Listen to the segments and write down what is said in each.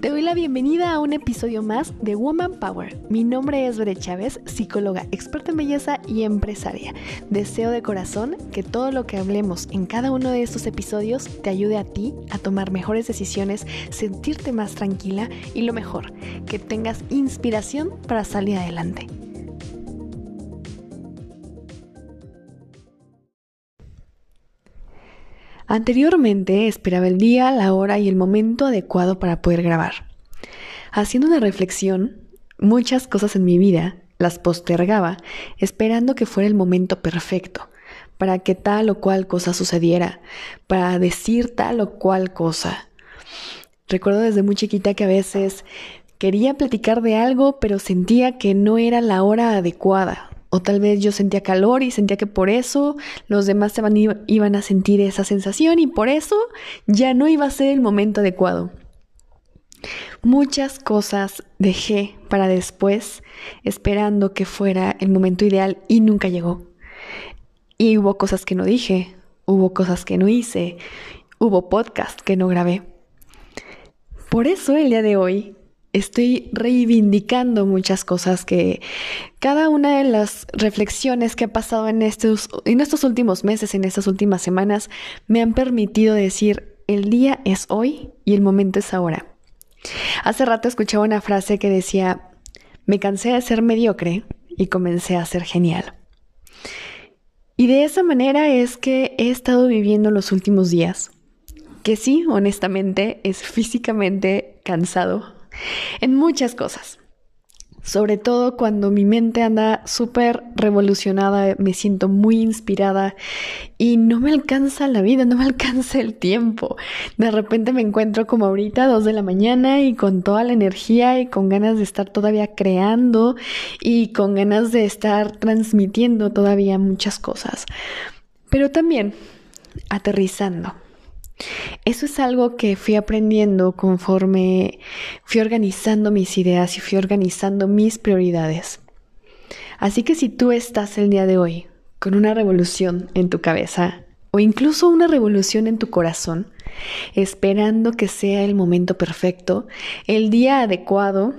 Te doy la bienvenida a un episodio más de Woman Power. Mi nombre es Bre Chávez, psicóloga, experta en belleza y empresaria. Deseo de corazón que todo lo que hablemos en cada uno de estos episodios te ayude a ti a tomar mejores decisiones, sentirte más tranquila y lo mejor, que tengas inspiración para salir adelante. Anteriormente esperaba el día, la hora y el momento adecuado para poder grabar. Haciendo una reflexión, muchas cosas en mi vida las postergaba esperando que fuera el momento perfecto, para que tal o cual cosa sucediera, para decir tal o cual cosa. Recuerdo desde muy chiquita que a veces quería platicar de algo, pero sentía que no era la hora adecuada. O tal vez yo sentía calor y sentía que por eso los demás iban a sentir esa sensación y por eso ya no iba a ser el momento adecuado. Muchas cosas dejé para después esperando que fuera el momento ideal y nunca llegó. Y hubo cosas que no dije, hubo cosas que no hice, hubo podcasts que no grabé. Por eso el día de hoy estoy reivindicando muchas cosas que cada una de las reflexiones que ha pasado en estos últimos meses, en estas últimas semanas, me han permitido decir: el día es hoy y el momento es ahora. Hace rato escuchaba una frase que decía: me cansé de ser mediocre y comencé a ser genial. Y de esa manera es que he estado viviendo los últimos días, que sí, honestamente, es físicamente cansado. En muchas cosas, sobre todo cuando mi mente anda súper revolucionada, me siento muy inspirada y no me alcanza la vida, no me alcanza el tiempo. De repente me encuentro como ahorita, 2 de la mañana, y con toda la energía y con ganas de estar todavía creando y con ganas de estar transmitiendo todavía muchas cosas, pero también aterrizando. Eso es algo que fui aprendiendo conforme fui organizando mis ideas y fui organizando mis prioridades. Así que si tú estás el día de hoy con una revolución en tu cabeza o incluso una revolución en tu corazón, esperando que sea el momento perfecto, el día adecuado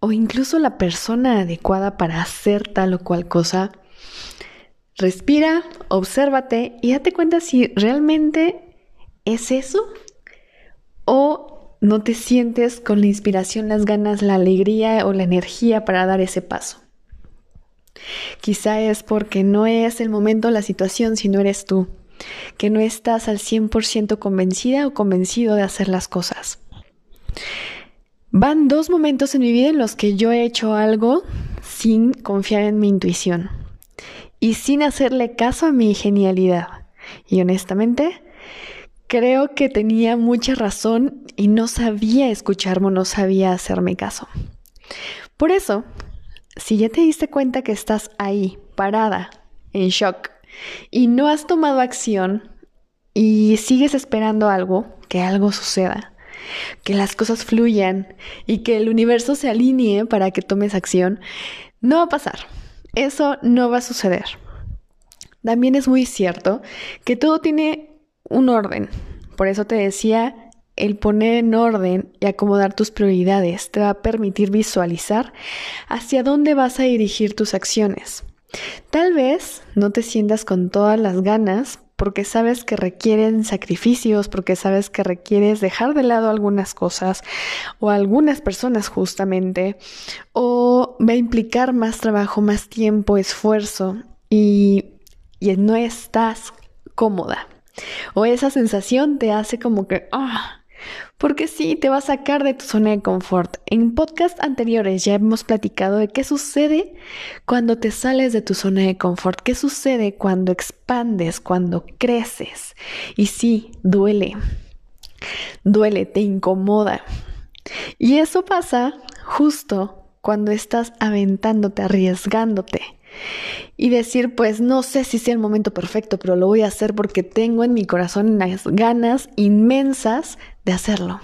o incluso la persona adecuada para hacer tal o cual cosa, respira, obsérvate y date cuenta si realmente ¿es eso? ¿O no te sientes con la inspiración, las ganas, la alegría o la energía para dar ese paso? Quizá es porque no es el momento o la situación, sino eres tú, que no estás al 100% convencida o convencido de hacer las cosas. Van 2 momentos en mi vida en los que yo he hecho algo sin confiar en mi intuición y sin hacerle caso a mi genialidad. Y honestamente, creo que tenía mucha razón y no sabía escucharme, no sabía hacerme caso. Por eso, si ya te diste cuenta que estás ahí, parada, en shock, y no has tomado acción y sigues esperando algo, que algo suceda, que las cosas fluyan y que el universo se alinee para que tomes acción, no va a pasar. Eso no va a suceder. También es muy cierto que todo tiene un orden. Por eso te decía, el poner en orden y acomodar tus prioridades te va a permitir visualizar hacia dónde vas a dirigir tus acciones. Tal vez no te sientas con todas las ganas porque sabes que requieren sacrificios, porque sabes que requieres dejar de lado algunas cosas o algunas personas justamente, o va a implicar más trabajo, más tiempo, esfuerzo y no estás cómoda. O esa sensación te hace como que porque sí, te va a sacar de tu zona de confort. En podcasts anteriores ya hemos platicado de qué sucede cuando te sales de tu zona de confort, qué sucede cuando expandes, cuando creces. Y sí, duele, te incomoda. Y eso pasa justo cuando estás aventándote, arriesgándote. Y decir, pues no sé si sea el momento perfecto, pero lo voy a hacer porque tengo en mi corazón unas ganas inmensas de hacerlo.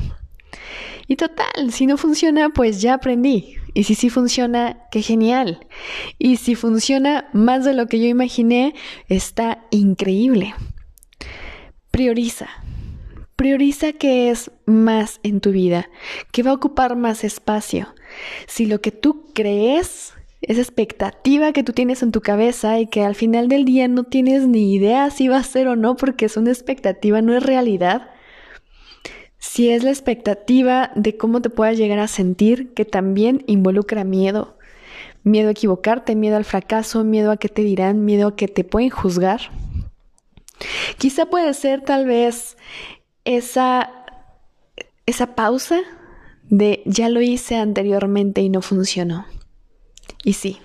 Y total, si no funciona, pues ya aprendí. Y si sí funciona, qué genial. Y si funciona más de lo que yo imaginé, está increíble. Prioriza. Prioriza qué es más en tu vida, qué va a ocupar más espacio. Si lo que tú crees, esa expectativa que tú tienes en tu cabeza y que al final del día no tienes ni idea si va a ser o no porque es una expectativa, no es realidad. Si es la expectativa de cómo te puedas llegar a sentir, que también involucra miedo. Miedo a equivocarte, miedo al fracaso, miedo a qué te dirán, miedo a que te pueden juzgar. Quizá puede ser tal vez esa pausa de ya lo hice anteriormente y no funcionó. Y sí,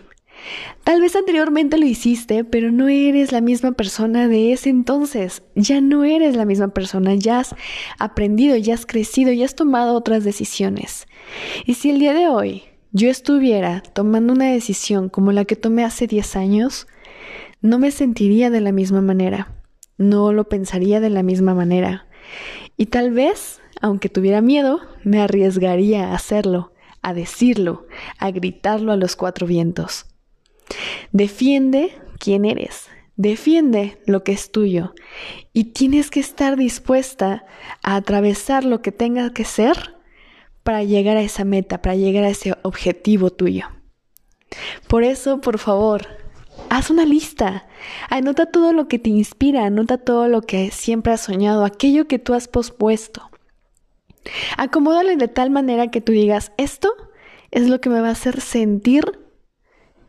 tal vez anteriormente lo hiciste, pero no eres la misma persona de ese entonces. Ya no eres la misma persona, ya has aprendido, ya has crecido, ya has tomado otras decisiones. Y si el día de hoy yo estuviera tomando una decisión como la que tomé hace 10 años, no me sentiría de la misma manera, no lo pensaría de la misma manera. Y tal vez, aunque tuviera miedo, me arriesgaría a hacerlo, a decirlo, a gritarlo a los cuatro vientos. Defiende quién eres, defiende lo que es tuyo y tienes que estar dispuesta a atravesar lo que tenga que ser para llegar a esa meta, para llegar a ese objetivo tuyo. Por eso, por favor, haz una lista, anota todo lo que te inspira, anota todo lo que siempre has soñado, aquello que tú has pospuesto. Acomódale de tal manera que tú digas, esto es lo que me va a hacer sentir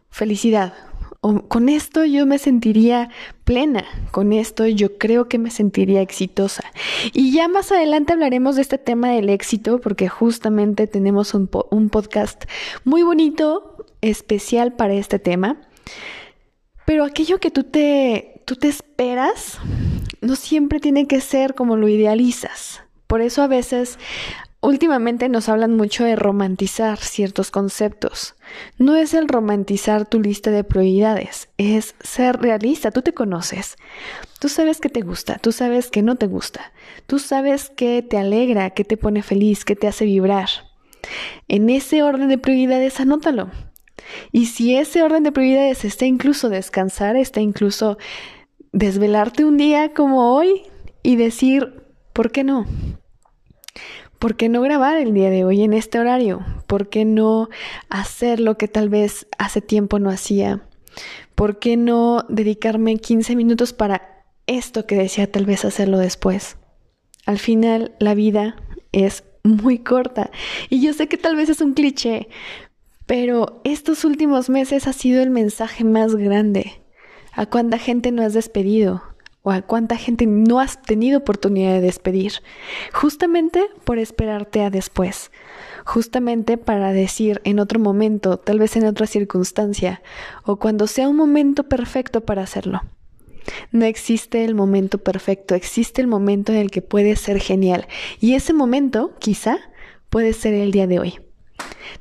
felicidad, o con esto yo me sentiría plena, con esto yo creo que me sentiría exitosa. Y ya más adelante hablaremos de este tema del éxito, porque justamente tenemos un podcast muy bonito, especial para este tema. Pero aquello que tú te esperas no siempre tiene que ser como lo idealizas. Por eso a veces, últimamente nos hablan mucho de romantizar ciertos conceptos. No es el romantizar tu lista de prioridades, es ser realista. Tú te conoces, tú sabes qué te gusta, tú sabes qué no te gusta, tú sabes qué te alegra, qué te pone feliz, qué te hace vibrar. En ese orden de prioridades, anótalo. Y si ese orden de prioridades está incluso descansar, está incluso desvelarte un día como hoy y decir, ¿por qué no? ¿Por qué no grabar el día de hoy en este horario? ¿Por qué no hacer lo que tal vez hace tiempo no hacía? ¿Por qué no dedicarme 15 minutos para esto que decía tal vez hacerlo después? Al final, la vida es muy corta. Y yo sé que tal vez es un cliché, pero estos últimos meses ha sido el mensaje más grande. ¿A cuánta gente no has despedido? ¿O a cuánta gente no has tenido oportunidad de despedir? Justamente por esperarte a después. Justamente para decir en otro momento, tal vez en otra circunstancia, o cuando sea un momento perfecto para hacerlo. No existe el momento perfecto, existe el momento en el que puede ser genial. Y ese momento, quizá, puede ser el día de hoy.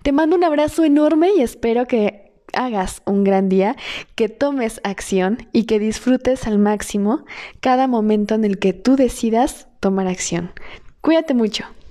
Te mando un abrazo enorme y espero que hagas un gran día, que tomes acción y que disfrutes al máximo cada momento en el que tú decidas tomar acción. Cuídate mucho.